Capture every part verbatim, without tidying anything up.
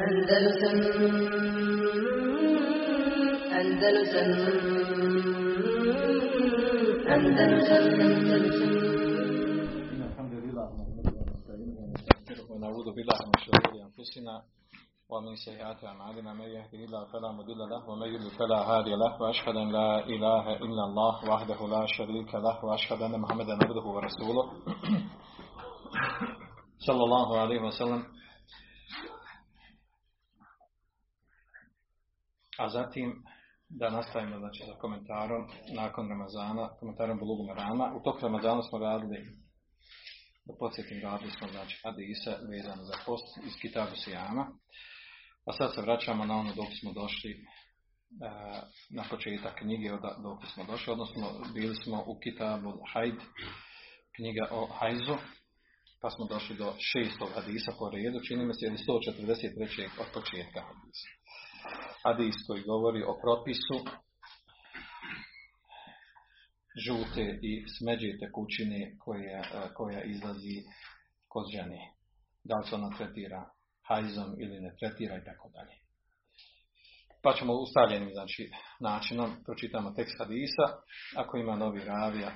Andalusam Andalusam Andalusam Alhamdulillah na'udhu billahi min shururi anfusina wa min sayyiati a'malina may yahdihillahu fala mudilla lahu wa may yudlil fala hadiya lahu wa ashhadu an la ilaha illa Allah wahdahu la sharika lahu wa ashhadu anna Muhammadan abduhu wa rasuluhu sallallahu alayhi wa sallam. A zatim da nastavimo znači sa komentarom nakon Ramazana, komentarom Bologuma rana. U toku Ramazana smo radili, da podsjetim, radili smo znači hadise vezano za post iz Kitabu Sijana. A sad se vraćamo na ono dok smo došli e, na početak knjige dok smo došli, odnosno bili smo u Kitabu Hajd, knjiga o hajzu, pa smo došli do šestog hadisa po redu, čini mi se je sto četrdeset tri od početka hadisa. Hadis koji govori o propisu žute i smeđe tekućine koja, koja izlazi kod žene. Da li se ona tretira hajzom ili ne tretira i tako dalje. Pa ćemo ustavljenim znači, načinom pročitamo tekst hadisa. Ako ima novi ravija,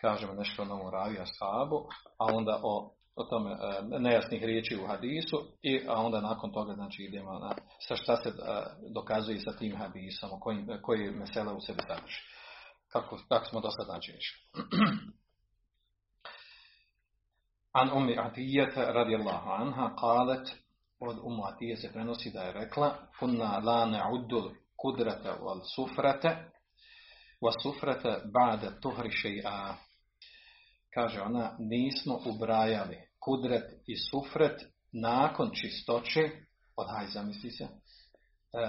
kažemo nešto o novom ravija sahabu, a onda o o tome nejasnih riječi u hadisu, i, a onda nakon toga znači idemo na sa šta se dokazuje sa tim hadisom, koji, koji mesela u sebi sadrži. Kako, kako smo do sad znači išli. An Umu Atija radijallahu anha qalet, od Umu Atije se prenosi da je rekla: kunna la na'uddu kudrata wal sufrata wa sufrata ba'da tuhri shay'a. Kaže ona, nismo ubrajali kudret i sufret nakon čistoće, od hajza misli se,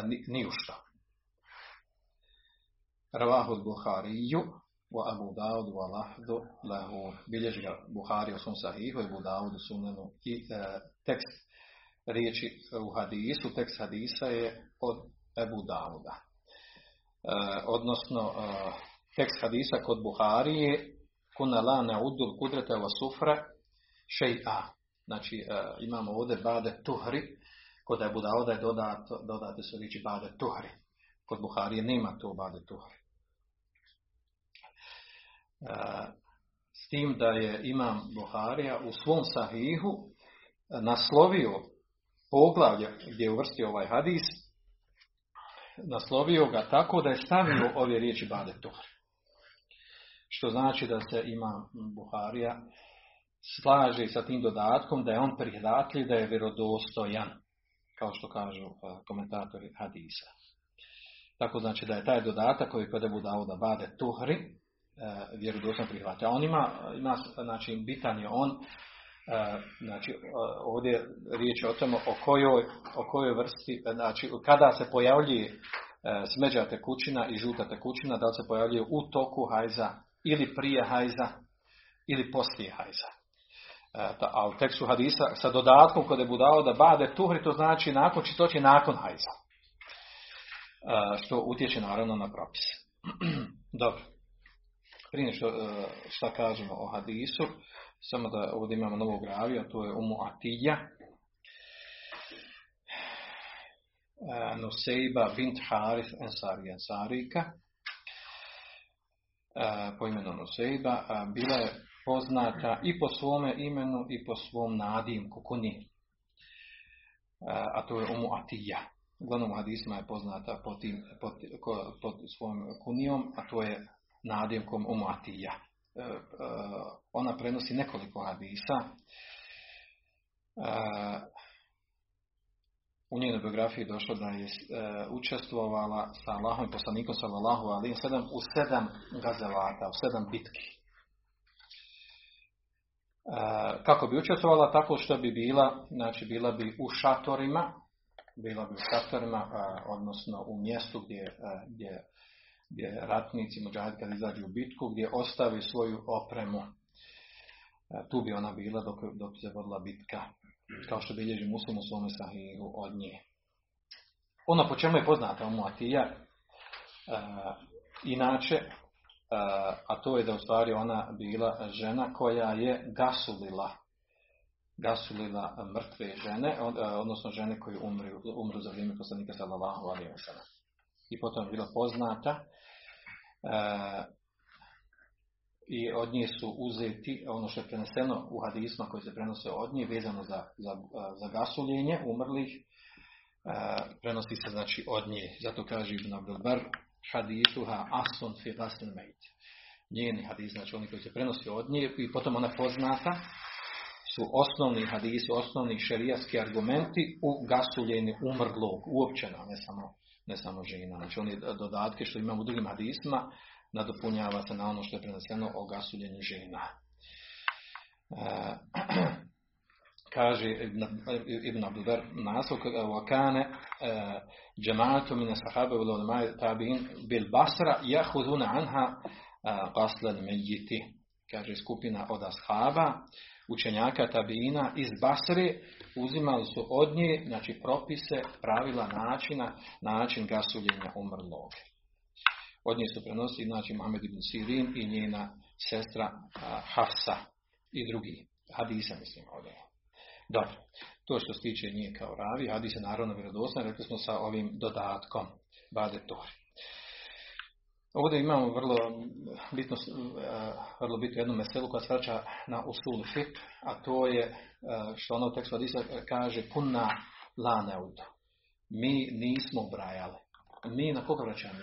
ni, ni u šta. Ravahu Buhariju, wa Abu Daud, wa lahdu lahu. Bilježi ga Buhari u svom Sahihu, Abu Daud u Sunenu. I e, tekst riječi u hadisu, tekst hadisa je od Abu Dauda. E, odnosno, e, tekst hadisa kod Buharije kuna la na'udul kudrete wa sufra še'a. Znači imamo ovdje bade tuhri, kod Ebu Dauda je dodat, dodate su riječi bade tuhri. Kod Buharije nema to bade tuhri. S tim da je imam Buharija u svom sahihu naslovio poglavlje gdje je uvrstio ovaj hadis, naslovio ga tako da je stavio ove riječi bade tuhri. Što znači da se ima Buharija slaže sa tim dodatkom da je on prihvatljiv, da je vjerodostojan, kao što kažu komentatori hadisa. Tako znači da je taj dodatak koji kod Ebu Dauda bade tuhri vjerodostojan prihvatljiv. On ima, ima znači bitan je on, znači ovdje riječ je o tome o kojoj, o kojoj vrsti, znači kada se pojavljuje smeđa tekućina i žuta tekućina, da li se pojavljuje u toku hajza ili prije hajza, ili poslije hajza. E, ta, a u tekstu hadisa sa dodatkom kod Ebu Dauda bade tuhri, to znači nakon čistoće, nakon hajza. E, što utječe naravno na propis. Dobro. Prije nešto e, šta kažemo o hadisu, samo da ovdje imamo novog ravija, to je Umu Atija. E, Nusejba bint Harif en Sarijan Sarika. Po imenu Nusejba, bila je poznata i po svome imenu i po svom nadimku kuni, a to je Umu Atija. Uglavnom u hadisima je poznata pod, tim, pod, pod svom kunijom, a to je nadimkom Umu Atija. Ona prenosi nekoliko hadisa. U njenoj biografiji došlo da je e, učestvovala sa Allahom i poslanikom sallallahu alejhi ve sellem u sedam gazavata, u sedam bitki. E, kako bi učestvovala? Tako što bi bila, znači bila bi u šatorima, bila bi u šatorima, a, odnosno u mjestu gdje, a, gdje, gdje ratnici muđahid kad izađu u bitku, gdje ostavi svoju opremu. A, tu bi ona bila dok, dok se vodila bitka, kao što bilježi Muslim u svome sahihu od nje. Ono po čemu je poznata Umu Atija, e, inače, e, a to je da u stvari ona bila žena koja je gasulila, gasulila mrtve žene, odnosno žene koje umru, umru za vrijeme poslanika sallallahu alejhi ve sellem. I potom je bila poznata e, i od nje su uzeti ono što je preneseno u hadisma koji se prenose od nje, vezano za, za, za gasuljenje umrlih, e, prenosi se znači od nje. Zato kaže Ibn Abdulber, hadisuha asun fi ghaslil mejt. Njeni hadis, znači oni koji se prenosi od nje, i potom ona poznata su osnovni hadisi, osnovni šerijatski argumenti u gasuljenju umrlog, uopćeno, ne samo, ne samo žena. Znači oni dodatke što imamo u drugim hadisma nadopunjava se na ono što je preneseno o gasuljenju žena. E, kaže Ibn Abdulber naslov وَكَانَ جَمَعَةٌ مِنَ الصَّحَابَةِ وَالْعُلَمَاءِ التَّابِعِينَ بِالْبَصْرَةِ يَأْخُذُونَ عَنْهَا غَسْلَ الْمَيِّتِ. Kaže skupina od ashaba, učenjaka tabina iz Basre, uzimali su od nje, znači propise, pravila, načina, način gasuljenja umrlog. Od nje su prenosi, znači, Muhammed ibn Sirin i njena sestra Hafsa i drugi. Hadisa, mislim, ovdje. Dobro, to što se tiče nje kao ravi, hadisa naravno vjerodostojna, rekli smo sa ovim dodatkom, bade tori. Ovdje imamo vrlo bitno, vrlo bitno jednu meselu koja se vraća na usul fiqh, a to je što ono u tekstu hadisa kaže kunna la naudu. Mi nismo brajali. Mi na koga vraćamo mi?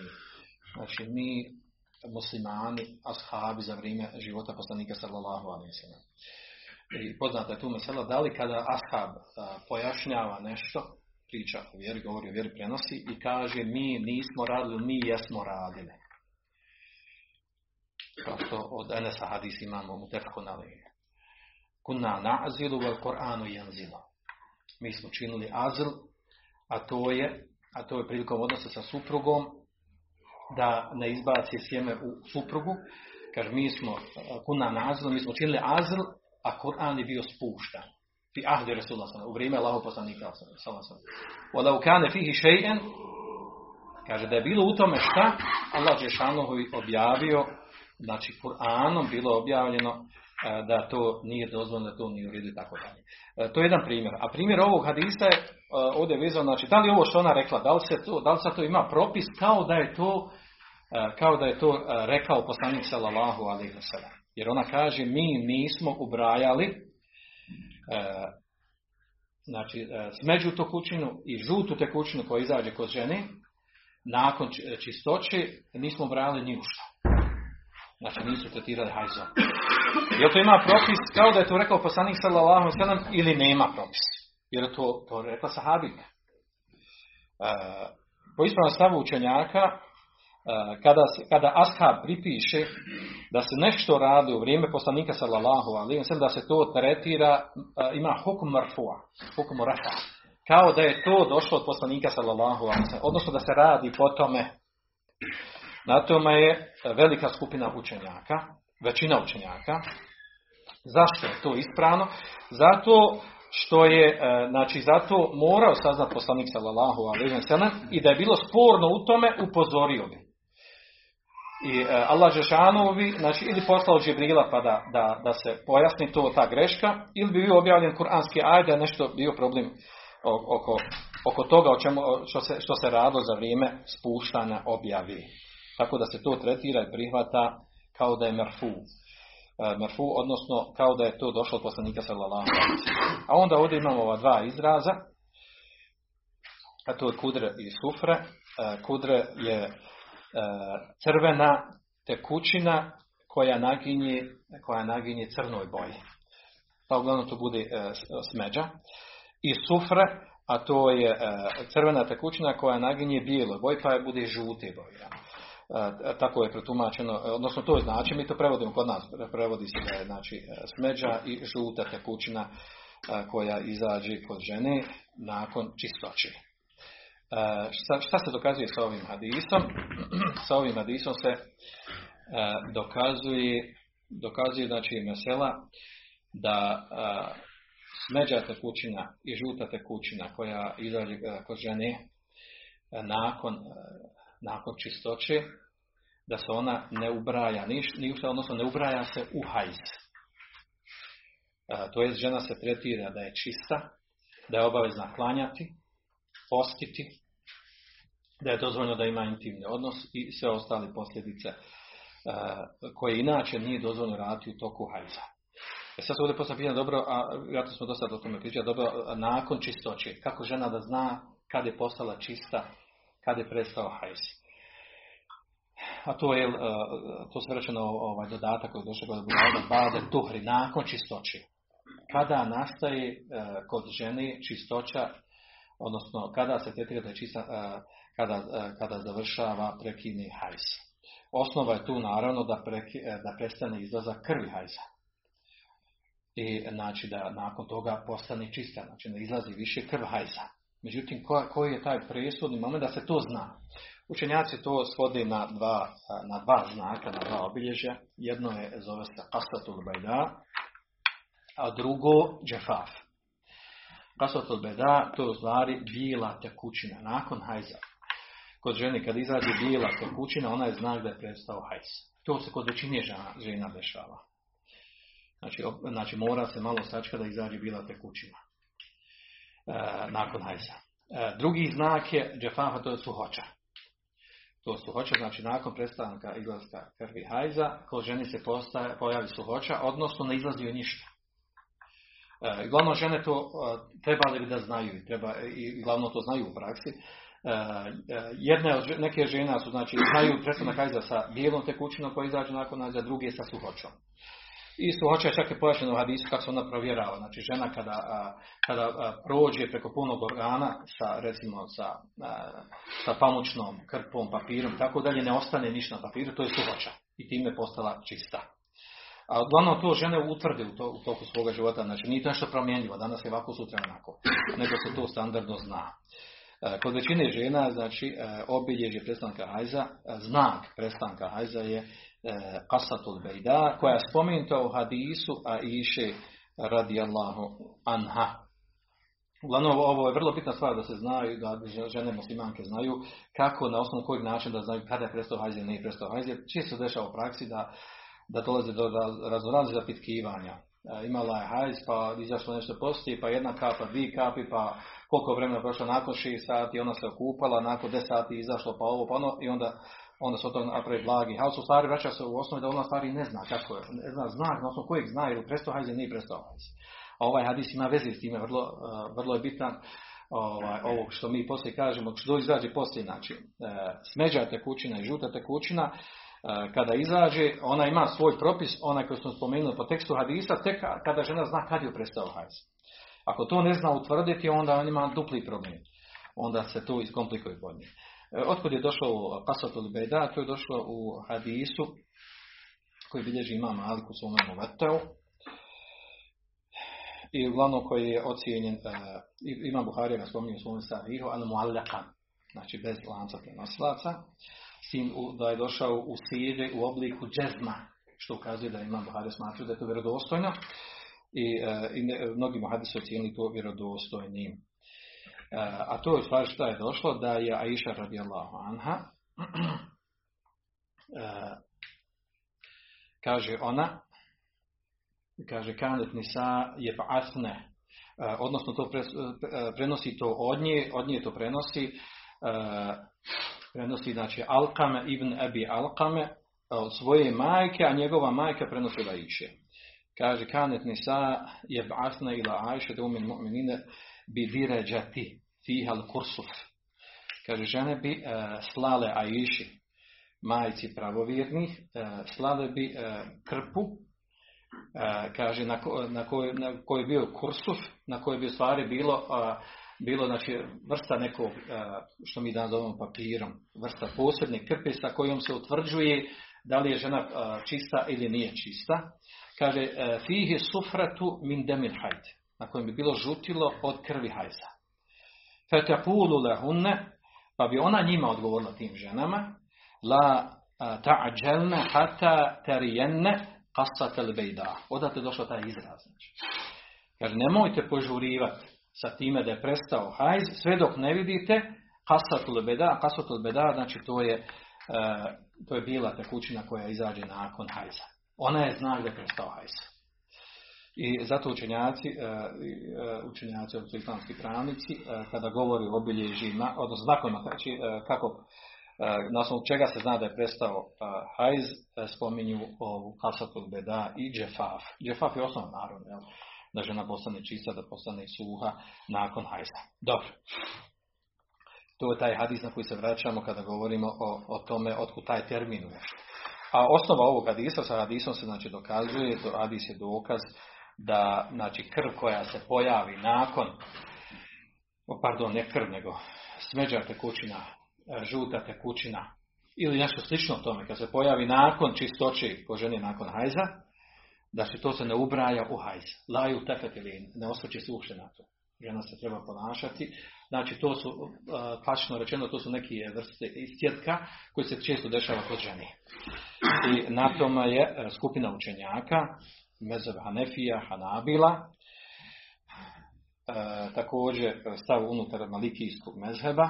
Znači mi muslimani, ashabi za vrijeme života poslanika sallallahu alejhi ve sellem. I poznata je tu mesela da li kada ashab pojašnjava nešto, priča o vjeri, govori o vjeri, prenosi i kaže mi nismo radili, mi jesmo radili. Kao što od Anasa hadis imamo mutefakun alejhi. Kunna na'zilu wal Qur'anu yanzilu. Mi smo činili azl, a to je, a to je prilikom odnosa sa suprugom, da ne izbaci sjeme u suprugu. Kaže mi smo kunna na'zilu, mi smo činili azl, a Kur'an je bio spuštan. Fi ahdi Rasulullah sallallahu alejhi ve sellem, u vrijeme Allahov poslanika sallallahu alejhi ve sellem. Walau kana fihi shay'an, kaže da je bilo u tome šta Allah dželešanu je objavio, znači Kur'anom bilo objavljeno da to nije dozvoljeno, da to nije u redu i tako dalje. To je jedan primjer. A primjer ovog hadisa je ovdje vezano, znači da li ovo što ona rekla, da li se to, da li se to ima propis kao da je to, kao da je to rekao poslanik sallallahu alejhi ve sellem. Jer ona kaže mi nismo ubrajali e, znači smeđu tekućinu i žutu tekućinu koja izađe kod žene nakon čistoće, nismo ubrajali ni u što. Znači nisu tretirali hajzom. Jel to ima propis kao da je to rekao poslanik sallallahu alejhi ve sellem ili nema propis? Jer je to, to rekla sahabika. E, po ispravnom stavu učenjaka, Kada, kada ashab pripiše da se nešto radi u vrijeme poslanika sallallahu alejhi ve sellem, da se to tretira, ima hukm marfua, hukm rafa, kao da je to došlo od poslanika sallallahu alejhi ve sellem, odnosno da se radi po tome. Na tome je velika skupina učenjaka, većina učenjaka. Zašto je to ispravno? Zato što je, znači, zato morao saznat poslanik sallallahu alejhi ve sellem i da je bilo sporno u tome, upozorio bi. I e, Allah dželešanovi, znači, ili poslao Džibrila pa da, da, da se pojasni to, ta greška, ili bi bio objavljen kuranski ajet, da nešto bio problem oko, oko toga o čemu, što, se, što se radilo za vrijeme spuštanja objavi. Tako da se to tretira i prihvata kao da je merfu. E, merfu, odnosno kao da je to došlo od poslanika sallallahu alejhi ve sellem. A onda ovdje imamo ova dva izraza, a to je kudre i sufre. E, kudre je crvena tekućina koja naginje, koja naginje crnoj boji. Pa uglavnom to bude smeđa. I sufre, a to je crvena tekućina koja naginje bijeloj boji, pa bude žute boje. Tako je pretumačeno, odnosno to znači, mi to prevodimo kod nas, prevodi se da je, znači, smeđa i žuta tekućina koja izađe kod žene nakon čistoće. Uh, šta, šta se dokazuje sa ovim hadisom? Sa ovim hadisom se uh, dokazuje, dokazuje, znači, mesela da uh, smeđa tekućina i žuta tekućina koja izađe uh, kod žene uh, nakon, uh, nakon čistoće, da se ona ne ubraja ništa, odnosno ne ubraja se u hajz. to jest žena se tretira da je čista, da je obavezna klanjati, postiti, da je dozvoljno da ima intimni odnos i sve ostale posljedice koje inače nije dozvoljno raditi u toku hajza. E sad se ovdje postavljena dobro, a vjerojatno smo dosta o tome pričali, dobro, nakon čistoće, kako žena da zna kad je postala čista, kad je prestao hajz. A to je, to se vraća na ovaj dodatak koji je došao kod Buhariju, ba'de tuhri, nakon čistoće. Kada nastaje kod žene čistoća, odnosno kada se tretira da je čista, kada, kada završava prekidni hajz. Osnova je tu naravno da, preki, da prestane izlazak krvi hajza. I znači da nakon toga postane čista, znači da izlazi više krv hajza. Međutim, ko, koji je taj presudni moment da se to zna? Učenjaci to svode na dva, na dva znaka, na dva obilježja. Jedno je zove se Pasatul Bajda, a drugo Džefaf. Pasatul Bajda to je u stvari bijela tekućina nakon hajza. Kod žene kad izlazi bijela tekućina, ona je znak da je prestao hajz. To se kod većine žena, žena dešava. Znači, znači mora se malo sačka da izađe bila tekućina e, nakon hajza. E, drugi znak je džefafa, to je suhoća. To suhoća, znači nakon prestanka izlaska krvi hajza, kod žene se postaje, pojavi suhoća, odnosno ne izlazi joj ništa. E, glavno žene to e, trebali bi da znaju treba, i glavno to znaju u praksi. Uh, jedne od, neke žena su, znači, znaju prestanak hajza sa bijelom tekućinom koja izađe nakon hajza, druge sa suhoćom. I suhoća je čak i pojašnjeno u hadisu kako se ona provjerava. Znači, žena kada, kada prođe preko punog organa sa, recimo, sa, sa pamučnom krpom, papirom, tako dalje, ne ostane ništa na papiru, to je suhoća. I time je postala čista. A uglavnom to žene utvrde u, to, u toku svoga života. Znači, nije to nešto promjenjivo, danas je ovako, sutra onako. Nego se to standardno zna. Kod većine žena, znači, obilježje prestanka hajza, znak prestanka hajza je Qasatul Bejda, koja je spomenuta u hadisu Aiše radijallahu anha. Uglavnom, ovo je vrlo bitna stvar da se znaju, da žene muslimanke znaju kako, na osnovu kojeg načina da znaju kada je prestao hajza ili nije prestao hajza. Često se dešava u praksi da, da dolaze do raznoraznih zapitkivanja. Imala je hajz, pa izašlo nešto poslije, pa jedna kapa, dvi kapi, pa koliko vremena prošlo, nakon šest sati ona se okupala, nakon deset sati izašlo, pa ovo, pa ono, i onda, onda se od toga napravi blagi hajz. U stvari vraća se u osnovi da ona stvari ne zna kako je, ne zna znak, na osnovu kojeg zna, ili prestao hajz ili nije prestao hajz. A ovaj hadis ima veze s time, vrlo, vrlo je bitan ovaj, ovo što mi poslije kažemo, što izađe poslije, znači smeđa tekućina i žuta tekućina. Kada izađe, ona ima svoj propis, onaj koji smo spomenuli po tekstu hadisa, tek kada žena zna kad je prestao hajz. Ako to ne zna utvrditi, onda on ima dupli problem. Onda se to iskomplikuje pod njim. Otkud je došlo u Qasatul Bejda, to je došlo u hadisu koji bilježi imam Malik u svome Muvattau. I uglavnom koji je ocijenjen, imam Buharija ga spominje u svome Sahihu, al muallaqan, znači bez lanca prenosilaca. S tim da je došao u sire u obliku džezma, što ukazuje da imam Buhari smatrao da je to vjerodostojno i, i ne, mnogi muhadisi su ocijenili to vjerodostojnim. A to je stvar što je došlo, da je Aisha radijallahu anha, kaže ona, kaže kanet nisa je pasne, odnosno to pre, prenosi to od nje, od nje to prenosi, prenosi, znači, Alkame ibn Abi Alkame od svoje majke, a njegova majka prenosila Aiše. Kaže, kanet nisa je b'asna ila Aiše da umin mu'minine bi diređati fihal kursuf. Kaže, žene bi uh, slale Aiši, majci pravovjernih, uh, slale bi uh, krpu, uh, kaže, na, ko, na, koj, na koj je bio kursuf, na kojoj bi u stvari bilo... Uh, bilo, znači, vrsta nekog, što mi danas zovemo papirom, vrsta posebne krpe sa kojom se utvrđuje da li je žena čista ili nije čista. Kaže, fihi sufratu min demil hajd, na kojem bi bilo žutilo od krvi hajza. Fetapulu lehunne, pa bi ona njima odgovorila tim ženama, la ta'đelne hata terijenne qasatel bejda. Odate došao taj izraz. Znači. Kaže, nemojte požurivati sa time da je prestao hajz, sve dok ne vidite qasatul beda, qasatul beda, znači to je, uh, to je bila tekućina koja izađe nakon hajza. Ona je znak da je prestao hajz. I zato učenjaci, učenjaci, odnosno islamski pravnici, kada govori o obilježjima, odnosno znakovima, znači kako, na osnovu čega se zna da je prestao hajz, spominju Pasatul Bajda i Džefaf. Džefaf je osnovno naravno, jel? Da žena postane čista, da postane suha nakon hajza. Dobro. To je taj hadis na koji se vraćamo kada govorimo o, o tome otkud taj termin je. A osnova ovog hadisa, sa hadisom se znači dokazuje, to hadis je dokaz da znači krv koja se pojavi nakon, pardon, ne krv, nego smeđa tekućina, žuta tekućina ili nešto slično tome, kad se pojavi nakon čistoće po ženi nakon hajza, da se to se ne ubraja u hajz. Laju tefet ili ne osvrće se uopšte na to. Žena se treba ponašati. Znači to su, tačno rečeno, to su neke vrste istjetka koji se često dešava kod žene. I na tome je skupina učenjaka, mezheb Hanefija, Hanabila, također stav unutar malikijskog mezheba,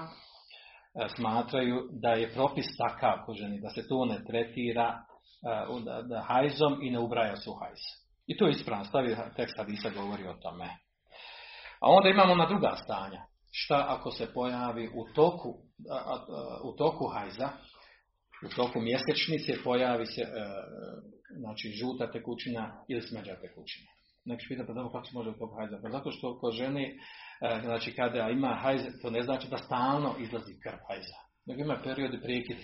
smatraju da je propis takav kod žene, da se to ne tretira hajzom i ne ubraja se u hajz. I to je ispravno stavi, tekst hadisa govori o tome. A onda imamo na druga stanja. Šta ako se pojavi u toku, u toku hajza, u toku mjesečnice pojavi se znači žuta tekućina ili smeđa tekućina. Nek se pita pa dobro kako se može u toku hajza. Pa zato što kod žene, znači kada ima hajz, to ne znači da stalno izlazi krv hajza. Nego ima periodi prekid.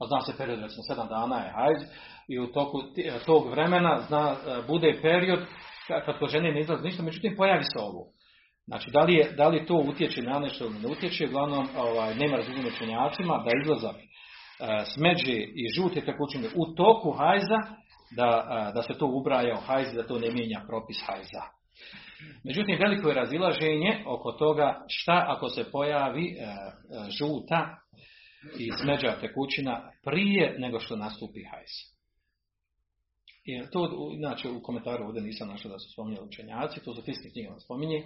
A zna se period, recimo sedam dana je hajz i u toku tog vremena zna, bude period kad kod žene ne izlazi ništa, međutim pojavi se ovo. Znači, da li, je, da li to utječe na nešto ili ne utječe, uglavnom ovaj, nema različnim učenjacima da izlazak e, smeđe i žute tekućine u toku hajza, da, a, da se to ubraja u hajz, da to ne mijenja propis hajza. Međutim, veliko je razilaženje oko toga šta ako se pojavi e, žuta i smeđa tekućina prije nego što nastupi hajz. I to, znači, u komentaru ovdje nisam našao da su spominjali učenjaci, to su fiskih knjigama spominje.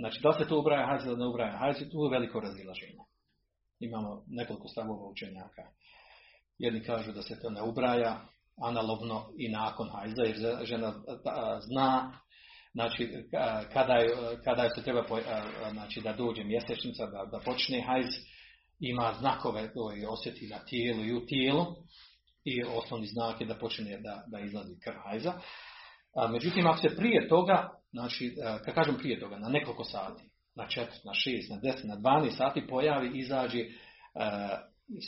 Znači, da se tu ubraja hajz ili ne ubraja hajz, tu je veliko razilaženje. Imamo nekoliko stavova učenjaka. Jedni kažu da se to ne ubraja analogno i nakon hajza, jer žena zna znači, kada, kada se treba znači, da dođe mjesečnica, da, da počne hajz, ima znakove koje osjeti na tijelu i u tijelu i osnovni znak je da počne da, da izlazi krv hajza. A, međutim, ako se prije toga, znači, kad kažem prije toga, na nekoliko sati, na četiri, na šest, na deset, na dvanaest sati pojavi, izađe e,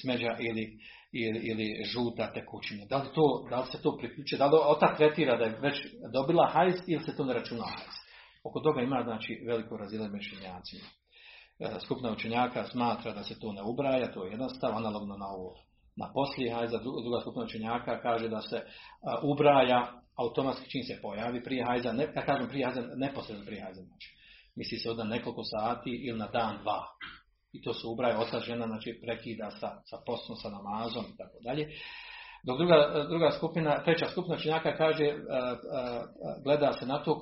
smeđa ili, ili, ili žuta tekućina. Da li, to, da li se to priključuje, da li otak tretira da je već dobila hajz ili se to ne računa hajz. Oko toga ima znači veliko razilaženje među učenjacima. E, skupina učenjaka smatra da se to ne ubraja, to je jedan stav, analogno na ovo. Na poslije hajza, druga skupina učenjaka kaže da se a, ubraja automatski čim se pojavi prije hajza, ne, ja kažem prije hajza, neposredno prije hajza, znači, misli se od nekoliko sati ili na dan, dva. I to se ubraja, otac žena, znači, prekida sa, sa postom, sa namazom i tako dalje. Dok druga, druga skupina, treća skupina činjaka kaže, e, e, gleda se na to,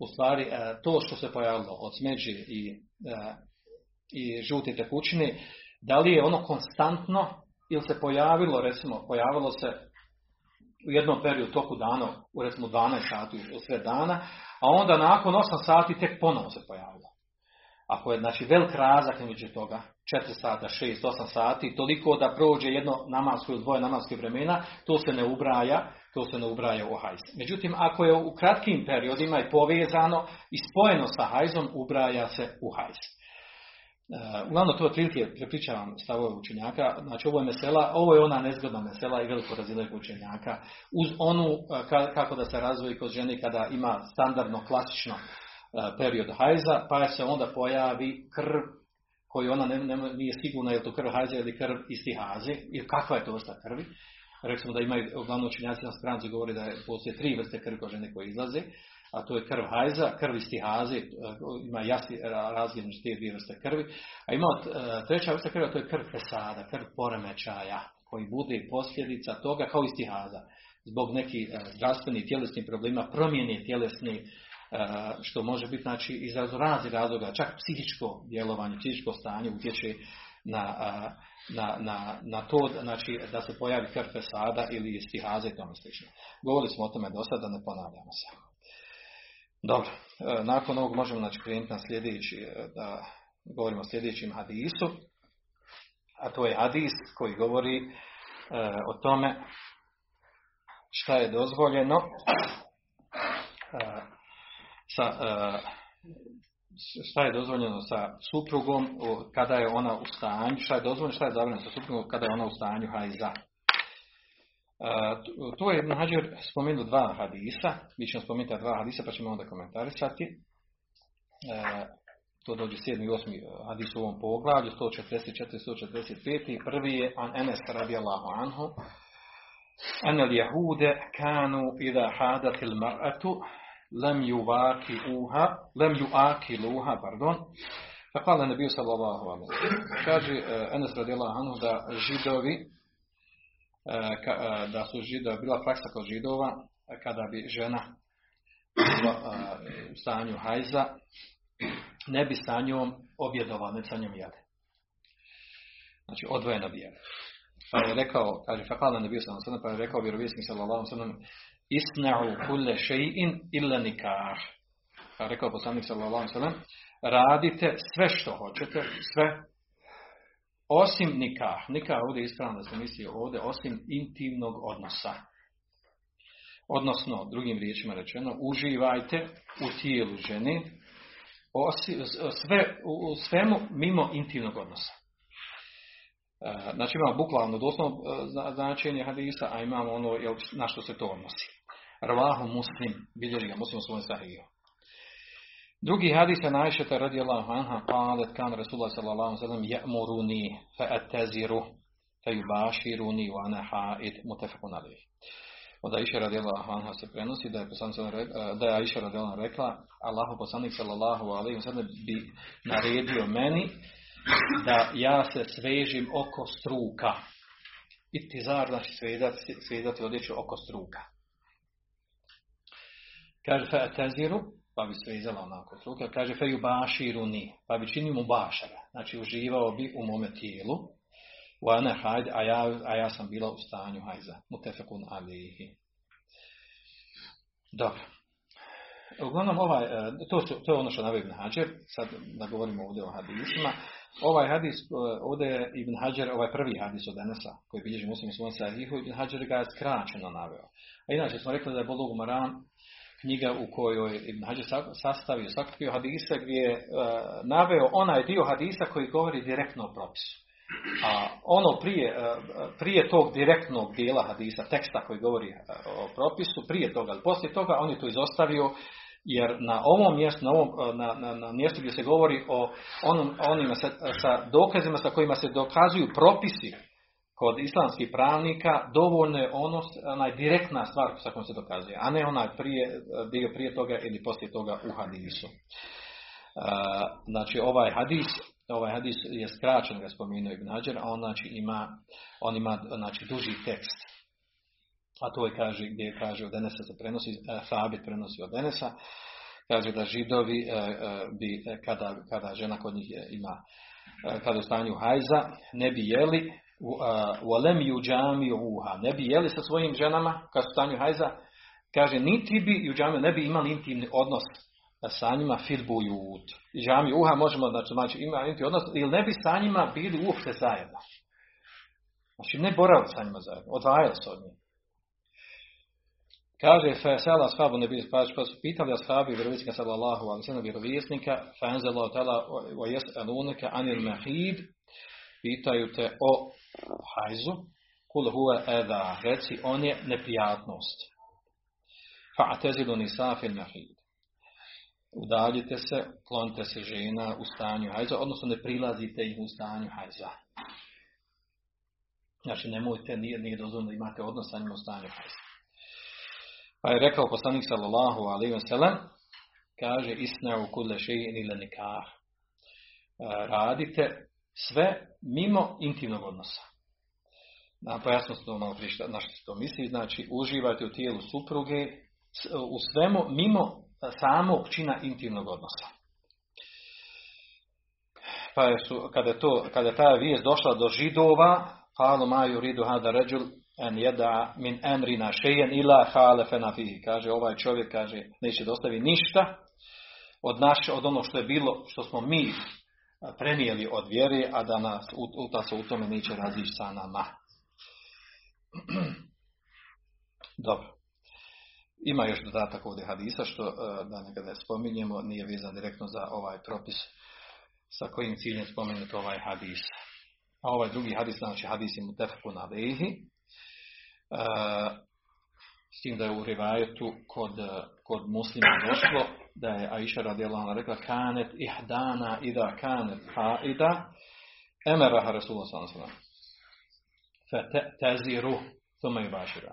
u stvari, e, to što se pojavilo od smeđi i, e, i žute tekućine, da li je ono konstantno ili se pojavilo, recimo, pojavilo se u jednom periodu toku dana, u recimo dvanaest sati u sve dana, a onda nakon osam sati tek ponovo se pojavilo. Ako je znači velik razak među toga, četiri sata, šest, osam sati, toliko da prođe jedno namansko ili dvoje namanskih vremena, to se ne ubraja, to se ne ubraja u hajz. Međutim, ako je u kratkim periodima i povezano i spojeno sa hajzom, ubraja se u hajz. Uglavnom, to otprilike prepričavam stavove učenjaka, znači ovo je mesela, ovo je ona nezgodna mesela i veliko razilaženje učenjaka, uz onu kako da se razvoji kod žene kada ima standardno, klasično period hajza, pa se onda pojavi krv koju ona ne, ne, nije sigurna, je to krv hajza ili krv istihaze, ili kakva je to vrsta krvi. Recimo da imaju, uglavnom učenjaci na stranci govori da postoje tri vrste krvi kod žene koje izlaze, a to je krv hajza, krv istihaze, ima jasni razgled među te dvije vrste krvi, a ima treća vrsta krvi, a to je krv fesada, krv poremećaja, koji bude posljedica toga kao istihaza, zbog nekih zdravstvenih tjelesnih problema, promjene tjelesne, što može biti znači, iz raznih razloga, čak psihičko djelovanje, psihičko stanje utječe na, na, na, na to znači, da se pojavi krv fesada ili istihaza i tome slično. Govorili smo o tome do sada, ne ponavljamo se. Dobro, nakon ovog možemo znači krenuti na sljedeći, da govorimo o sljedećem hadisu, a to je hadis koji govori e, o tome šta je dozvoljeno e, sa, e, šta je dozvoljeno sa suprugom kada je ona u stanju, šta je dozvoljeno, šta je zabranjeno sa suprugom kada je ona u stanju hajza. Uh, tu je Ibn Hadžer spomenuo dva hadisa, mi ćemo spomenuti dva hadisa pa ćemo onda komentarisati. Uh, to dođe sedmi i osmi hadis u ovom poglavlju, sto četrdeset četiri sto četrdeset pet. Prvi je an Anas radijallahu anhu. Anna al-Yahude kanu idha hadat al-mar'atu lam yuwaqi'uha, lam yu'aqiluha, pardon. Pa kala Nabi sallallahu alejhi ve sellem. Kaže uh, Anas radijallahu anhu da Židovi da su židova, bila praksa kod židova kada bi žena bila u stanju hajza, ne bi sa njom objedovala, ne sa njom jede, znači odvojeno bi jede. Pa je rekao, kaže fakala ne bio sam sada, pa je rekao vjerovjesnik sallallahu alejhi ve sellem isna'u kulle shay'in illa nikah, pa je rekao poslanik sallallahu alejhi ve sellem radite sve što hoćete, sve osim nikah. Nikah ovdje ispravno da se misli ovdje osim intimnog odnosa. Odnosno, drugim riječima rečeno, uživajte u tijelu žene osim, sve, u svemu mimo intimnog odnosa. Znači imamo bukvalno doslovno značenje hadisa, a imamo ono na što se to odnosi. Rvahu Muslim, bilježi ga Muslim u svojom Sahihu. Drugi hadis je Aisha radijallahu anha qalet kan Rasulullah sallallahu alejhi ve sellem ya'muruni fa ataziru fa yubashiruni wa ana ha'id muttafaqun alayh. Od Aisha radijallahu anha se prenosi da je poslanik da je Aisha radijallahu anha rekla Allahu poslanik sallallahu alejhi ve sellem bi naredio meni da ja se svežim oko struka. Ittizar znači svezati, svezati odjeću oko struka. Kaže fa ataziru, pa bi svezala onako struka, kaže feju baširuni, pa bi činio mu bašara, znači uživao bi u mome tijelu, vana hajd, a ja, a ja sam bila u stanju hajza, mutefekun alihi. Dobro. Uglavnom, ovaj, to, su, to je ono što navodi Ibn Hadžer, sad da govorimo ovdje o hadisima. Ovaj hadis, ovdje je Ibn Hadžer, ovaj prvi hadis od Anasa, koji bilježi Muslim u svom Sahihu, Ibn Hadžer ga je skraćeno naveo. A inače smo rekli da je Bologuma ran knjiga u kojoj Ibn Hadžer sastavio, sakupio hadisa gdje je uh, naveo onaj dio hadisa koji govori direktno o propisu. A ono prije, uh, prije tog direktnog dijela hadisa, teksta koji govori uh, o propisu, prije toga, ali poslije toga on je to izostavio jer na ovom mjestu, na, ovom, na, na, na mjestu gdje se govori o onom, onima sa, sa dokazima sa kojima se dokazuju propisi kod islamskih pravnika, dovoljno je ono, onaj direktna stvar sa kojom se dokazuje, a ne onaj prije, dio prije toga ili poslije toga u hadisu. Znači ovaj hadis, ovaj hadis je skraćen, ga spomenuo Ibn Hadžer, a on znači ima, on ima znači duži tekst. A to je kaže gdje kaže od Enesa se prenosi, Sabit prenosi od Enesa, kaže da Židovi bi kada, kada žena kod njih ima, kada u stanju hajza, ne bi jeli volem juđami uha, ne bi jeli sa svojim ženama kad su u stanju hajza, kaže niti bi juđami, ne bi imali intimni odnos sa njima filbu jud. Juđami uha možemo znači imati intimni odnos ili ne bi sa njima bili uopšte zajedno. Znači ne boravili sa njima zajedno, odvajali se od njih. Kaže Fesela ashabu nebi, pa su pitali ashabi vjerovjesnika sallallahu alejhi ve sellem vjerovjesnika fa anzala ta'ala wa yas'alunaka anil mahid, pitaju te o hajzu, kul huwa adha, reci on je neprijatnost. Fa'tazilu nisa fil mahid, udaljite se, klonite se žena u stanju hajza, odnosno ne prilazite ih u stanju hajza. Znači nemojte, nije, nije dozvoljeno da imate odnos sa njima u stanju hajza. Pa je rekao poslanik sallallahu alejhi ve sellem, kaže isna'u kulle shay'in illa nikah, radite sve mimo intimnog odnosa. Na pojasno se to malo prišta, na što se to misli, znači uživajte u tijelu supruge u svemu mimo samog čina intimnog odnosa. Pa je su, kada, to, kada je ta vijest došla do Židova, qalu ma yuridu hada rajul en jeda min emrina šejen ila halefena fihi. Kaže, ovaj čovjek, kaže, neće dostavi ništa od naš, od ono što je bilo, što smo mi prenijeli od vjere, a da nas uta se u tome neće razići sa nama. Dobro. Ima još dodatak ovdje hadisa, što da nekada je spominjemo, nije vezan direktno za ovaj propis sa kojim ciljem spomenuti ovaj hadis. A ovaj drugi hadis, znači hadis je mutefakun alejhi, s tim da je u rivajetu kod, kod muslima došlo da je Aisha radijallahu anha rekla kanet ihdana ida kanet haida emeraha Rasulullah sallallahu alejhi ve sellem fataziru thumma yubashira.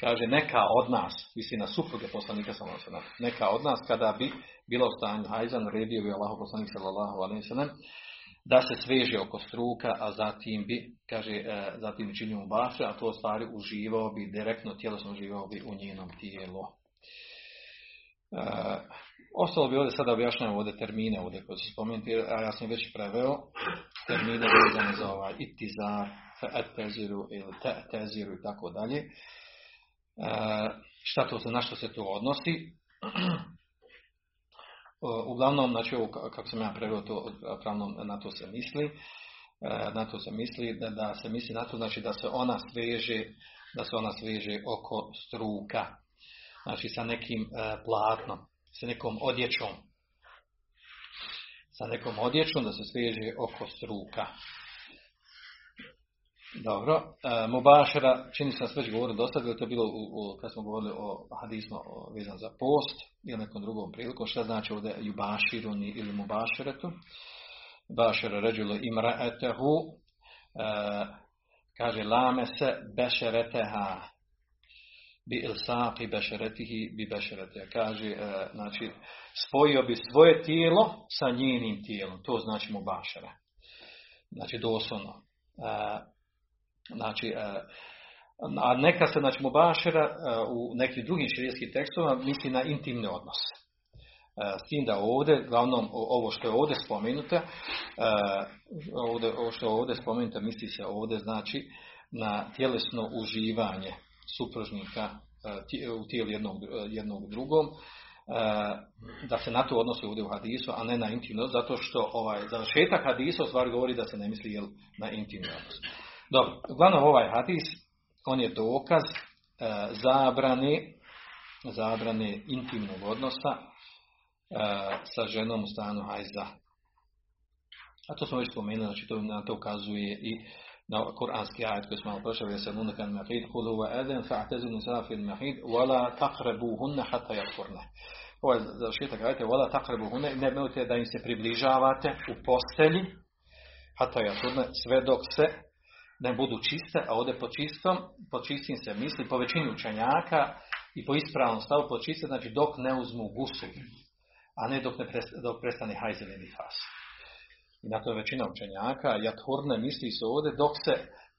Kaže, neka od nas, misli na supruge poslanika sallallahu alejhi ve sellem, neka od nas kada bi bila u stanju hajza, naredio bi Allahu poslanik sallallahu alejhi ve sellem da se sveže oko struka, a zatim bi, kaže, zatim bi činio bašra, a to stvari uživao bi, direktno tjelesno uživao bi u njenom tijelu. E, ostalo bi ovdje, sada objašnjamo ovdje termine, ovdje koji se spomenuti, a ja sam već preveo termine vezane za ovaj itizar, teziru ili teziru i tako dalje. Šta to se, na što se to odnosi? Uglavnom, znači ovo, kako sam ja preveo to, pravno na to se misli, na to se misli, da, da se misli na to, znači da se ona sveže, da se ona sveže oko struka, znači sa nekim platnom, sa nekom odjećom, sa nekom odjećom da se sveže oko struka. Dobro, e, mubašara, čini sam sve govorio do sada, to je bilo u, u, kad smo govorili o hadismu vezan za post ili nekom drugom prilikom, šta znači ovdje jubaširuni ili mubašaretu. Bašara ređulo imraetehu, e, kaže lame se bešereteha, bi ilsaqi bešeretihi bi bešereteha. Kaže, e, znači, spojio bi svoje tijelo sa njenim tijelom, to znači mubašara. Znači, doslovno. E, Znači, a neka se, znači, mubašera u nekim drugim širijskim tekstovima misli na intimni odnos. S tim da ovdje, glavnom, ovo što je ovdje spomenuto, ovdje, ovo što je ovdje spomenuto, misli se ovdje, znači, na tjelesno uživanje supružnika u tijelu jednog, jednog drugom, da se na to odnosi ovdje u hadisu, a ne na intimni odnos, zato što ovaj završetak hadisa u stvari govori da se ne misli na intimni odnos. Dobro, uglavnom ovaj hadis, on je dokaz e, zabrane, zabrane intimnog odnosa e, sa ženom u stanju hajza. A to smo već spomenuli, znači to na to ukazuje i na kuranski ajet koji smo malo prošli, jeseluna kan mahid, kul huwa adhan fa'tazilun nisaa fil mahid wa la taqrabuhunna hatta yatahharna. Ovaj završetak ajeta wa la taqrabuhunna, nemojte da im se približavate u postelji hatta yatahharna, sve dok se ne budu čiste, a ovdje po čistom, po čistim se misli, po većini učenjaka i po ispravnom stavu po čiste, znači dok ne uzmu gusul, a ne dok, ne prestane, dok prestane hajzeli nifas. I na to je većina učenjaka, jathurne misli se ovdje dok se,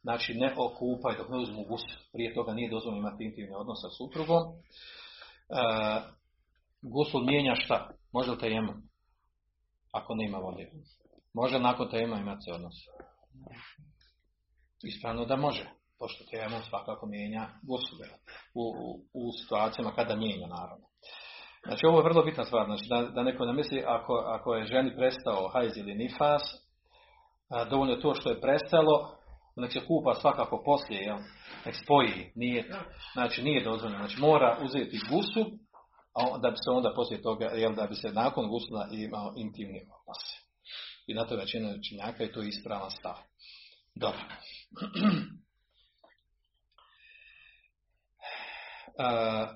znači, ne okupaju, dok ne uzmu gusul. Prije toga nije dozvoljeno imati intimni odnos sa suprugom. E, gusul mijenja šta? Može li tejemum? Ako nema vode. Može nakon tejemuma imati odnos? Ispravno da može, pošto tejemum svakako mijenja gusule u, u, u situacijama kada mijenja, naravno. Znači, ovo je vrlo bitna stvar, znači da, da neko ne misli ako, ako je ženi prestao hajz ili nifas, a, dovoljno je to što je prestalo, nek se kupa svakako poslije, jel? Nek spoji, nije, znači nije dozvoljeno, znači mora uzeti gusu, a da bi se onda poslije toga, jel, da bi se nakon gusula imao intimni odnos. I na to većina učenjaka i to je ispravan stav. Dobro. Uh,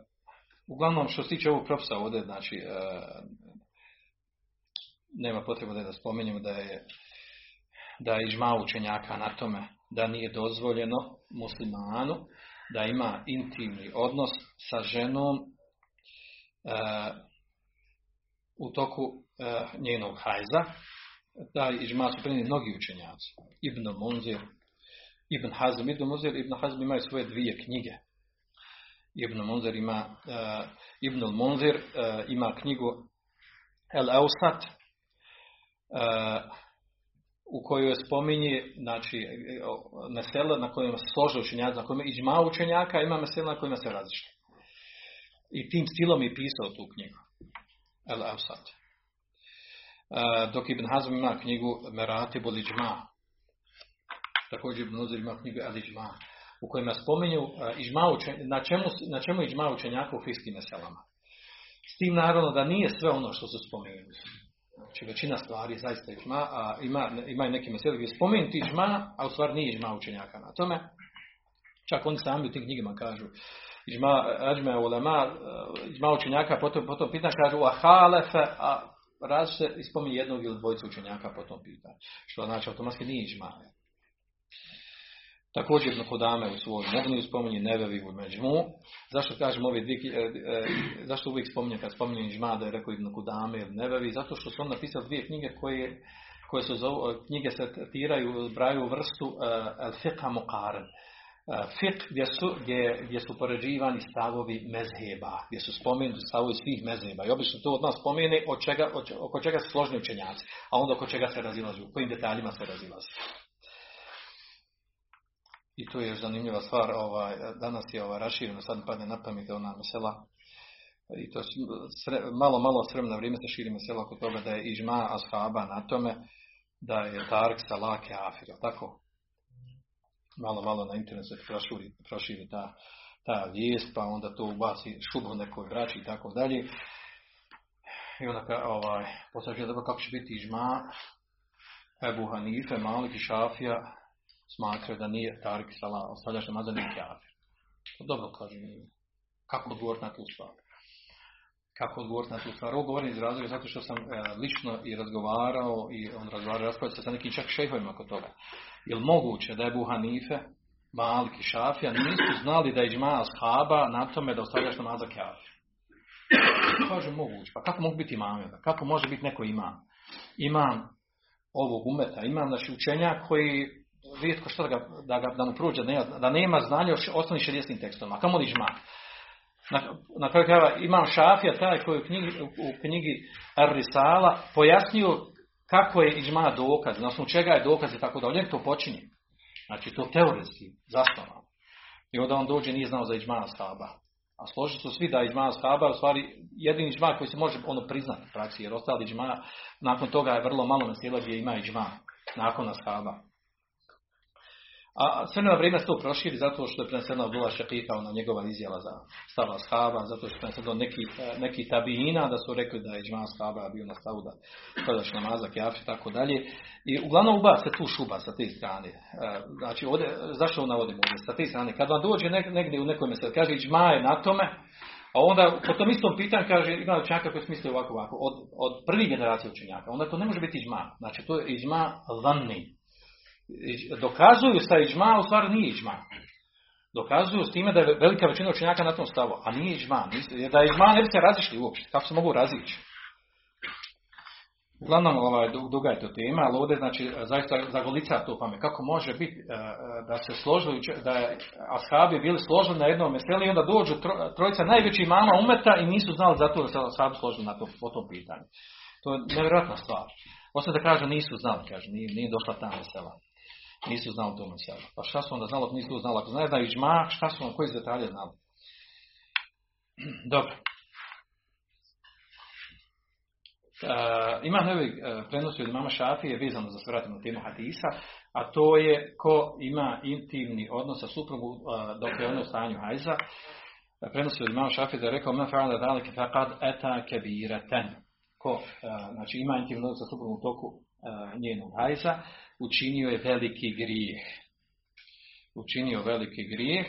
uglavnom, što se tiče ovog propisa ovdje, znači, uh, nema potrebe da, da spomenjemo da je da je iđma učenjaka na tome da nije dozvoljeno muslimanu da ima intimni odnos sa ženom uh, u toku uh, njenog hajza. Taj iđma su prenijeli mnogi učenjaci. Ibn Munzir, Ibn Hazim. Ibn Munzir i Ibn Hazim imaju svoje dvije knjige. Ibn Munzir ima, uh, Ibn Munzir uh, ima knjigu El Eusat, uh, u kojoj spominje, znači, mesela na kojima se slože učenjaci, na kojima iđma učenjaka, ima mesela na kojima se različite. I tim stilom je pisao tu knjigu. El Eusat. Dok Ibn Hazim ima knjigu Merati boli džma. Također Ibn Munzir ima knjigu El Iđma, u kojima spominju na čemu, na čemu iđma učenjaka u fikskim meselama. S tim naravno da nije sve ono što su spomenuli. Znači većina stvari je zaista iđma, a ima, ima i neki meseli gdje spomenuti iđma, a u stvari nije iđma učenjaka na tome. Čak oni sami u tim knjigama kažu iđma, ađme ulema, iđma učenjaka, potom, potom pitan kažu a halefe, a različite ispominje jednog ili dvojicu učenjaka potom pitan. Što znači automatski nije iđma. Također Ibn Kudame u svojoj Mugni spominje nebevi u Međmu. Zašto kažemo ove dvije, zašto uvijek spominje kad spominje Iđma da je rekao Ibn Kudame ili nebevi? Zato što su on napisali dvije knjige koje, koje se zovu, knjige se tiraju, braju vrstu al-fiqha muqaran. Fiqh gdje su, gdje, gdje su poređivani stavovi mezheba, gdje su spomenuti stavovi svih mezheba. I obično to od nas spomene od čega, oko čega su složni učenjaci, a onda oko čega se razilazi, u kojim detaljima se razilazi. I to je još zanimljiva stvar, ovaj, danas je ovaj, rašireno, sad mi padne na pamet ona mesela, i to sre, malo, malo sremno vrijeme se širi mesela oko toga da je iđma ashaba na tome, da je tark salake afir, tako? Malo, malo na internetu se proširi, proširi ta, ta vijest, pa onda to ubaci šubu nekoj vraći i tako dalje. I onda ovaj, postavljaju dobro kako će biti iđma, Ebu Hanife, Malik i Šafija, smatraju da nije tarik sala, ostavljaš namaz da nije kafir. Dobro kažem, kako odgovoriti na tu stvar? Kako odgovoriti na tu stvar? Ovo govorim iz razloga zato što sam e, lično i razgovarao i on razgovarao raspravljati sa nekim čak šejhovima oko toga. Jel moguće da je Ebu Hanife, Malik i Šafija nisu znali da je iđma ashaba na tome da ostavljaš namaz da kafir? Kažem moguće, pa kako mogu biti imam? Kako može biti neko imam? Imam ovog umeta, imam naši učenja koji rijetko što da, ga, da, ga, da mu pruđa, da nema, da nema znanja o osnovnim šerijetskim tekstovima. Kamo li iđma? Na, na kraju krajeva Imam Šafija, taj koji u knjigi, u knjigi Arrisala pojasnio kako je iđma dokaz, na osnovu čega je dokaz i tako da. On to počinje. Znači to teoretski zasnovano. I onda on dođe nije znao za iđma ashaba. A složili su svi da iđma ashaba, u stvari jedini iđma koji se može ono priznati u praksi, jer ostali iđma, nakon toga je vrlo malo mesela gdje ima iđma, nakon ashaba. A sve na vrijeme se to proširi zato što je prenesena od Abdullah Šakika, ona njegova izjava za stav ashaba, zato što je prenesena od neki, neki tabijina da su rekli da je iđma ashaba bio na stavu da predaš namazak, jafir, tako dalje. I uglavnom uba se tu šuba sa te strane. Znači, ovdje, zašto ovo navodimo ovdje? Sa te strane, kad vam dođe negdje u nekoj meseli, kaže iđma je na tome, a onda po tom istom pitanju kaže ima učenjaka koji smisle ovako, ovako, od, od prvih generacija učenjaka, onda to ne može biti iđma. Znači, to je iđma zanni. Dokazuju sa iđma, u stvari nije iđma. Dokazuju s time da je velika većina učenjaka na tom stavu, a nije iđma. Da je iđma ne bi se razišli uopšte. Kako se mogu razići? Uglavnom, ovaj, duga je to tema, ali ovdje znači, zaista zagolica to pamet. Kako može biti da se složili, da je ashabi bili složili na jednom meseli i onda dođu trojica najveći imama umeta i nisu znali zato da se ashabi složili na to, po tom pitanju. To je nevjerojatna stvar. Osim da kažu nisu znali, kažu, nije, nije došla ta mesela. Nisu znali to meselo. Pa šta su onda znali, ako nisu znali, ako znaju da iđma, šta su on, koji detalje znali? Dobro. E, Imam nebevi prenosio od imama Šafije, vezano za svratimo na temu hadisa, a to je ko ima intimni odnos sa suprugu dok je ono u stanju hajza. Prenosio od imama Šafije da je rekao, men fa'ala zalike faqad eta kebireten. Ko, e, znači ima intimni odnos sa suprugom u toku e, njenog hajza, učinio je veliki grijeh. Učinio veliki grijeh.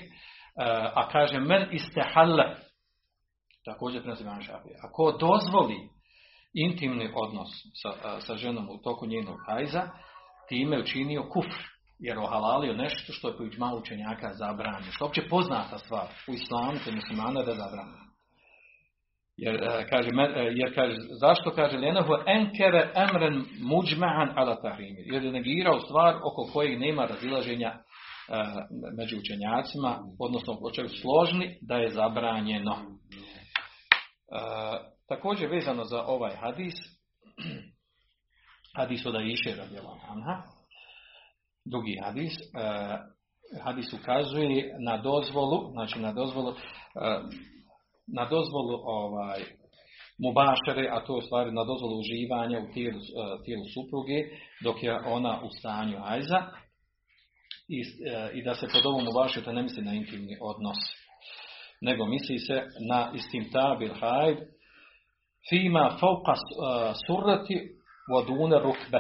A kaže, men istehalle. Također prenosi Imam Šafija. Ako dozvoli intimni odnos sa, sa ženom u toku njenog hajza, time je učinio kufr. Jer ohalalio nešto što je po iđma učenjaka zabranjeno. Što je opće poznata stvar u islamu kod muslimana da je zabranjeno. Jer kaže, jer kaže, zašto kaže Lenovo enkere emren muđma'an ala tahrimi, jer je negirao stvar oko kojeg nema razilaženja uh, među učenjacima, odnosno o čemu složni da je zabranjeno. Uh, također vezano za ovaj hadis, Hadis od Aisha radijallahu anha. Drugi hadis. Hadis ukazuje na dozvolu, znači na dozvolu, na dozvolu ovaj, mubašere, a to je u stvari na dozvolu uživanja u tijelu, tijelu supruge dok je ona u stanju hajza i, i da se pod ovom mubašere ne misli na intimni odnos, nego misli se na istimtabil hajd fima fauqa surrati wa duna rukbe.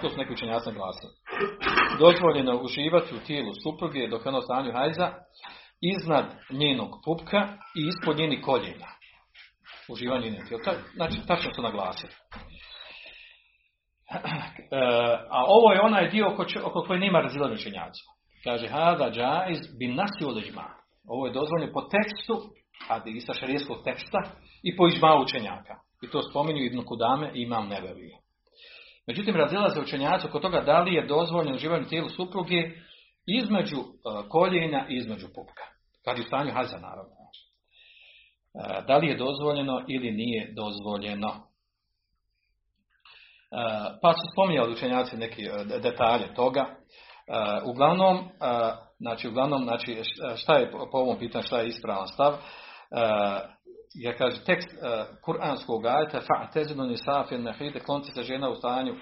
To su neki učenjaci glasili. Dozvoljeno uživati u tijelu supruge dok je ona u stanju hajza iznad njenog pupka i ispod njenih koljena. Uživanje njenog tijela. Znači, tačno su naglasili. A ovo je onaj dio oko, oko koje nema razilaženja učenjaci. Kaže, hada džaiz bin nasi el iđma. Ovo je dozvoljeno po tekstu, hadisa, šerijskog teksta i po iđma učenjaka. I to spominju Ibn Kudame i Imam nebevi. Međutim, razilaze učenjaci oko toga da li je dozvoljeno uživanje u tijelu supruge između koljena i između pupka. Kad je u stanju haza, naravno. Da li je dozvoljeno ili nije dozvoljeno. Pa su spominjali učenjaci neke detalje toga. Uglavnom, znači, uglavnom, znači, šta je po ovom pitanju, šta je ispravan stav? Ja kaže, tekst kuranskog ajeta, fa'tezinu nisa fil mahid, klonite se žena u stanju,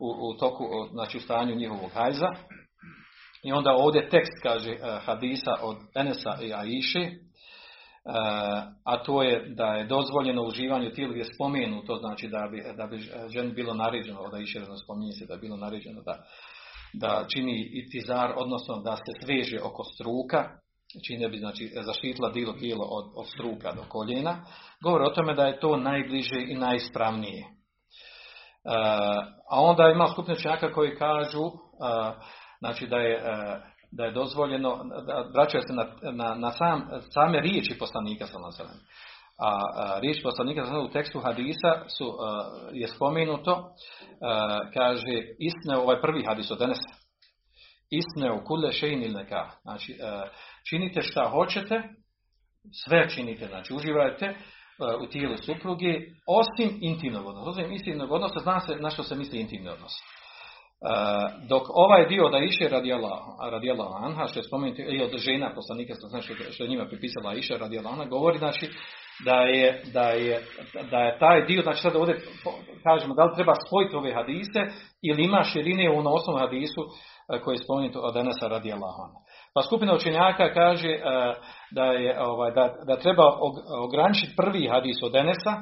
u, u toku, znači u stanju njihovog hajza. I onda ovdje tekst, kaže, hadisa od Enesa i Aiše, a to je da je dozvoljeno uživanje u tijelu gdje je spomenuto, znači da bi, da bi žen bilo naređeno, od Aiše spominje se da je bilo naređeno da, da čini itizar, odnosno da se sveže oko struka, čine bi, znači, zaštitila dilo tijelo od, od struka do koljena, govori o tome da je to najbliže i najispravnije. E, a onda ima skupina učenjaka koji kažu, e, znači, da je, e, da je dozvoljeno, da, vraćaju se na, na, na sam, same riječi poslanika sallallahu alejhi ve sellem. A, a riječ poslanika sallallahu alejhi ve sellem u tekstu hadisa su, a, je spomenuto, a, kaže, isne, ovaj prvi hadis od danas, isne u kule šein il nekah. Znači, činite šta hoćete, sve činite, znači uživajte u tijelu supruge, osim intimnog odnosa. Osim intimnog odnosa, zna se na što se misli intimni odnos. Dok ovaj dio da Iše radijala anha, što je spomenuti, i od žena poslanika, znači što je njima pripisala Iše radijala anha, govori, znači, da je, da je, da je taj dio, znači sad ovdje kažemo, da li treba spojiti ove hadise, ili ima širine u onom osnovnom hadisu, koji je spomenuto od Anasa radijallahu anhu. Pa skupina učenjaka kaže da, je, ovaj, da, da treba ograničiti prvi hadis od Anasa,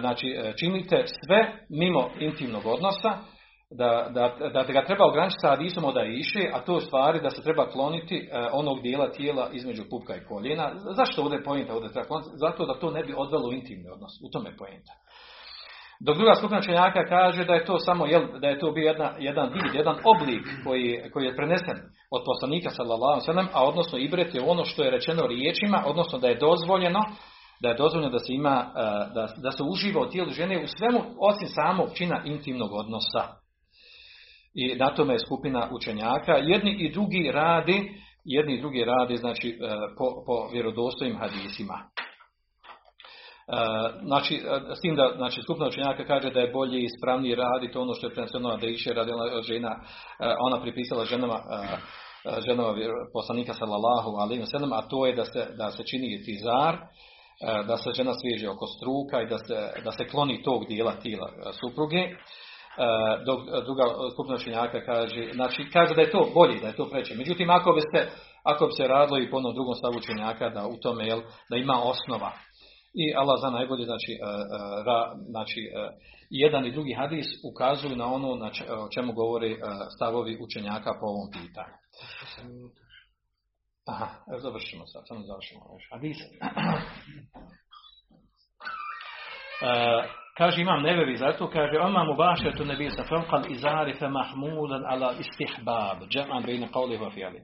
znači činite sve mimo intimnog odnosa, da, da, da ga treba ograničiti sa hadisom od Aiše, a to je stvari da se treba kloniti onog dijela tijela između pupka i koljena. Zašto ovdje je poenta? Ovdje treba kloniti? Zato da to ne bi odvelo u intimni odnos. U tome je poenta. Dok druga skupina učenjaka kaže da je to samo da je to bio jedna, jedan vid, jedan oblik koji, koji je prenesen od poslanika sallallahu alejhi ve sellem, a odnosno ibret je ono što je rečeno riječima, odnosno da je dozvoljeno da je dozvoljeno da se ima da, da se uživa u tijelu žene u svemu osim samog čina intimnog odnosa. I na tome je skupina učenjaka, jedni i drugi radi, jedni i drugi radi znači po, po vjerodostojnim hadisima. Znači, s tim da znači, skupina učenjaka kaže da je bolje i ispravnije raditi ono što je preneseno da Iše radila žena, ona pripisala ženama, ženama poslanika sallallahu alejhi ve sellem, a to je da se, da se čini itizar, da se žena sviježe oko struka i da se, da se kloni tog dijela tijela supruge, dok druga skupina učenjaka kaže, znači, kaže da je to bolje, da je to preče. Međutim, ako bi se, ako bi se radilo i po onom drugom stavu učenjaka da u tome jel, da ima osnova. I Allah zna najbolje, znači, ra, znači, jedan i drugi hadis ukazuju na ono na č, o čemu govori stavovi učenjaka po ovom pitanju. Aha, završimo sad, samo završimo još hadis. Kaže Imam nebevi, zato kaže, Oma mubašetu nebisa, fevkal izarife mahmudan ala istihbab, džem'an bejne qavlihu afijali.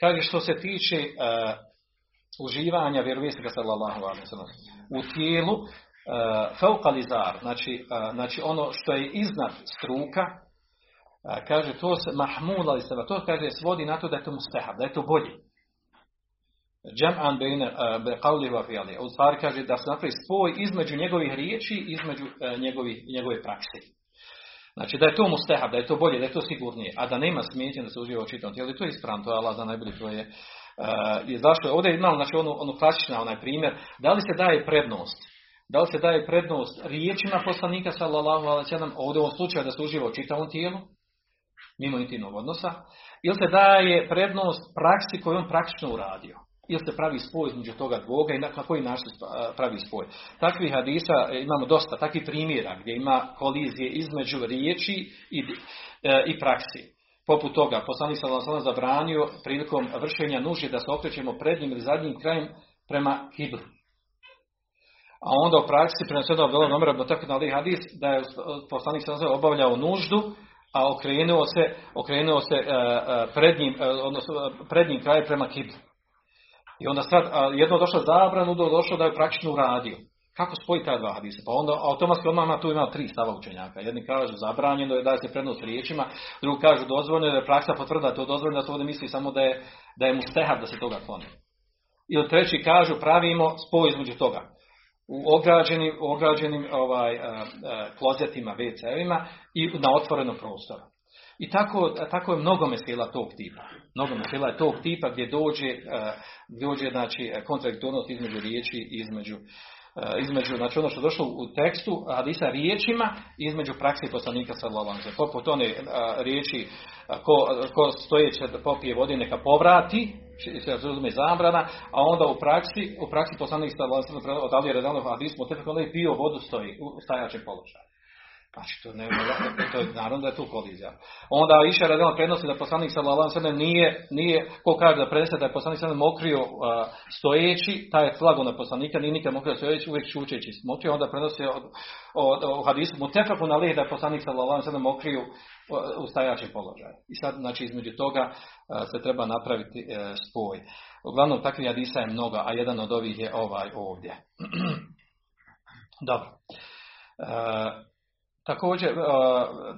Kaže, što se tiče Uh, uživanja vjerovjesnika sallallahu alejhi ve sellem u tijelu uh, faukalizar, znači, uh, znači ono što je iznad struka, uh, kaže to se mahmul ali se to kaže svodi na to da je to mustahab, da je to bolje. Jam'an baina qawli wa fi'li, u stvari kaže da se napravi spoj između njegovih riječi, između uh, njegovih njegove prakse. Znači da je to mustehab, da je to bolje, da je to sigurnije, a da nema smetnje da se uživa čitam tijelu, to je ispravno, to je Allah za najbolje, to je uh, zašto je ovdje imamo znači ono, ono klasična onaj primjer, da li se daje prednost, da li se daje prednost riječima poslanika sallallahu alejhi ve sellem, ovdje u ovom slučaju da se uživa čitavom tijelu, mimo intimnog odnosa, ili se daje prednost praksi koju on praktično uradio. Ili se pravi spoj između toga dvoga i na koji način pravi spoj. Takvih hadisa imamo dosta, takvih primjera gdje ima kolizije između riječi i, e, i praksi. Poput toga, poslanik sallallahu alejhi ve sellem zabranio prilikom vršenja nužde da se okrećemo prednjim ili zadnjim krajem prema kibli. A onda u praksi preneseno od Omera ibn Hataba ali hadis da je poslanik sallallahu alejhi ve sellem obavljao nuždu, a okrenuo se, okrenuo se e, prednjim, e, odnosno, prednjim krajem prema kibli. I onda sad, jedno došlo zabranu, došlo da je praktično uradio. Kako spoji ta dva hadisa? Pa onda automatski odmah tu ima tri stava učenjaka. Jedni kažu zabranjeno je da se prednost riječima, drugi kažu dozvoljeno je da je praksa potvrda da to dozvoljeno, da se ovdje misli samo da je, da je mustehab da se toga kloni. Ili treći kažu pravimo spoj između toga. U ograđenim, u ograđenim ovaj, klozetima, ve ce evima i na otvorenom prostoru. I tako, tako je mnogo mesela tog tipa. Mnogo mesela je tog tipa gdje dođe, gdje dođe znači, kontradiktornost između riječi i između, između znači ono što došlo u tekstu hadisa riječima i između praksi poslanika sallallahu alejhi ve sellem. Poput one riječi ko, ko stojeće da popije vode neka povrati, se razume zabrana, a onda u praksi, u praksi poslanik sallallahu alejhi ve sellem od Ali radallahu hadismu tefek onaj pio vodu stoji u stajaćem položaju. Znači, to, ne, to je naravno da je tu kolizija. Onda Aisha radijallahu anha prenosi da poslanik sallallahu alejhi ve sellem nije, nije, ko kaže da prenese da je poslanik sallallahu alejhi ve sellem mokrio uh, stojeći, taj je flago na poslanika, nije nikad mokrio stojeći, uvijek šučeći mokrio, onda prenosi u hadisu mutefekun alejhi da je poslanik sallallahu alejhi ve sellem mokrio u stajaćem položaju. I sad, znači, između toga uh, se treba napraviti uh, spoj. Uglavnom, takvih hadisa je mnogo, a jedan od ovih je ovaj ovdje. Dobro. Uh, Također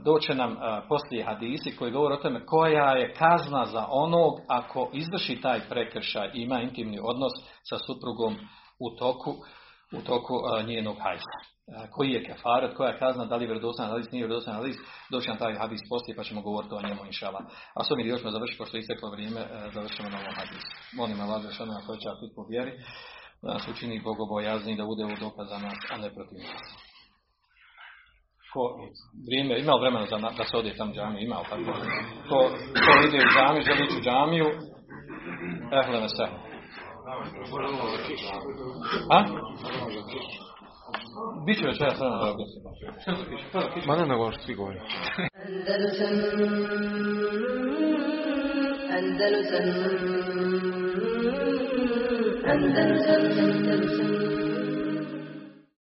doće nam poslije hadisi koji govore o tome koja je kazna za onog ako izvrši taj prekršaj i ima intimni odnos sa suprugom u toku, u toku njenog hajza. Koji je kefaret, koja je kazna, da li je vjerodostojan hadis, nije vjerodostojan hadis, doće nam taj hadis poslije pa ćemo govoriti o njemu inšala. A s ovim još me završimo, pošto je isteklo vrijeme, završimo na ovom hadisu. Molim Allah Žešanu na koji će apit po vjeri, da nas učini bogobojazni, da bude u dokaz za nas, a ne protiv nas. Ko vrijeme, imao vremena za, da se odje tam džamiju, imao tako. Ko, ko ide u džamiju, želi ići u džamiju, ehleme se. A? Biće već ja sam na rogu. Ma ne nego što ti govori. Andalusam, Andalusam, Andalusam, Andalusam.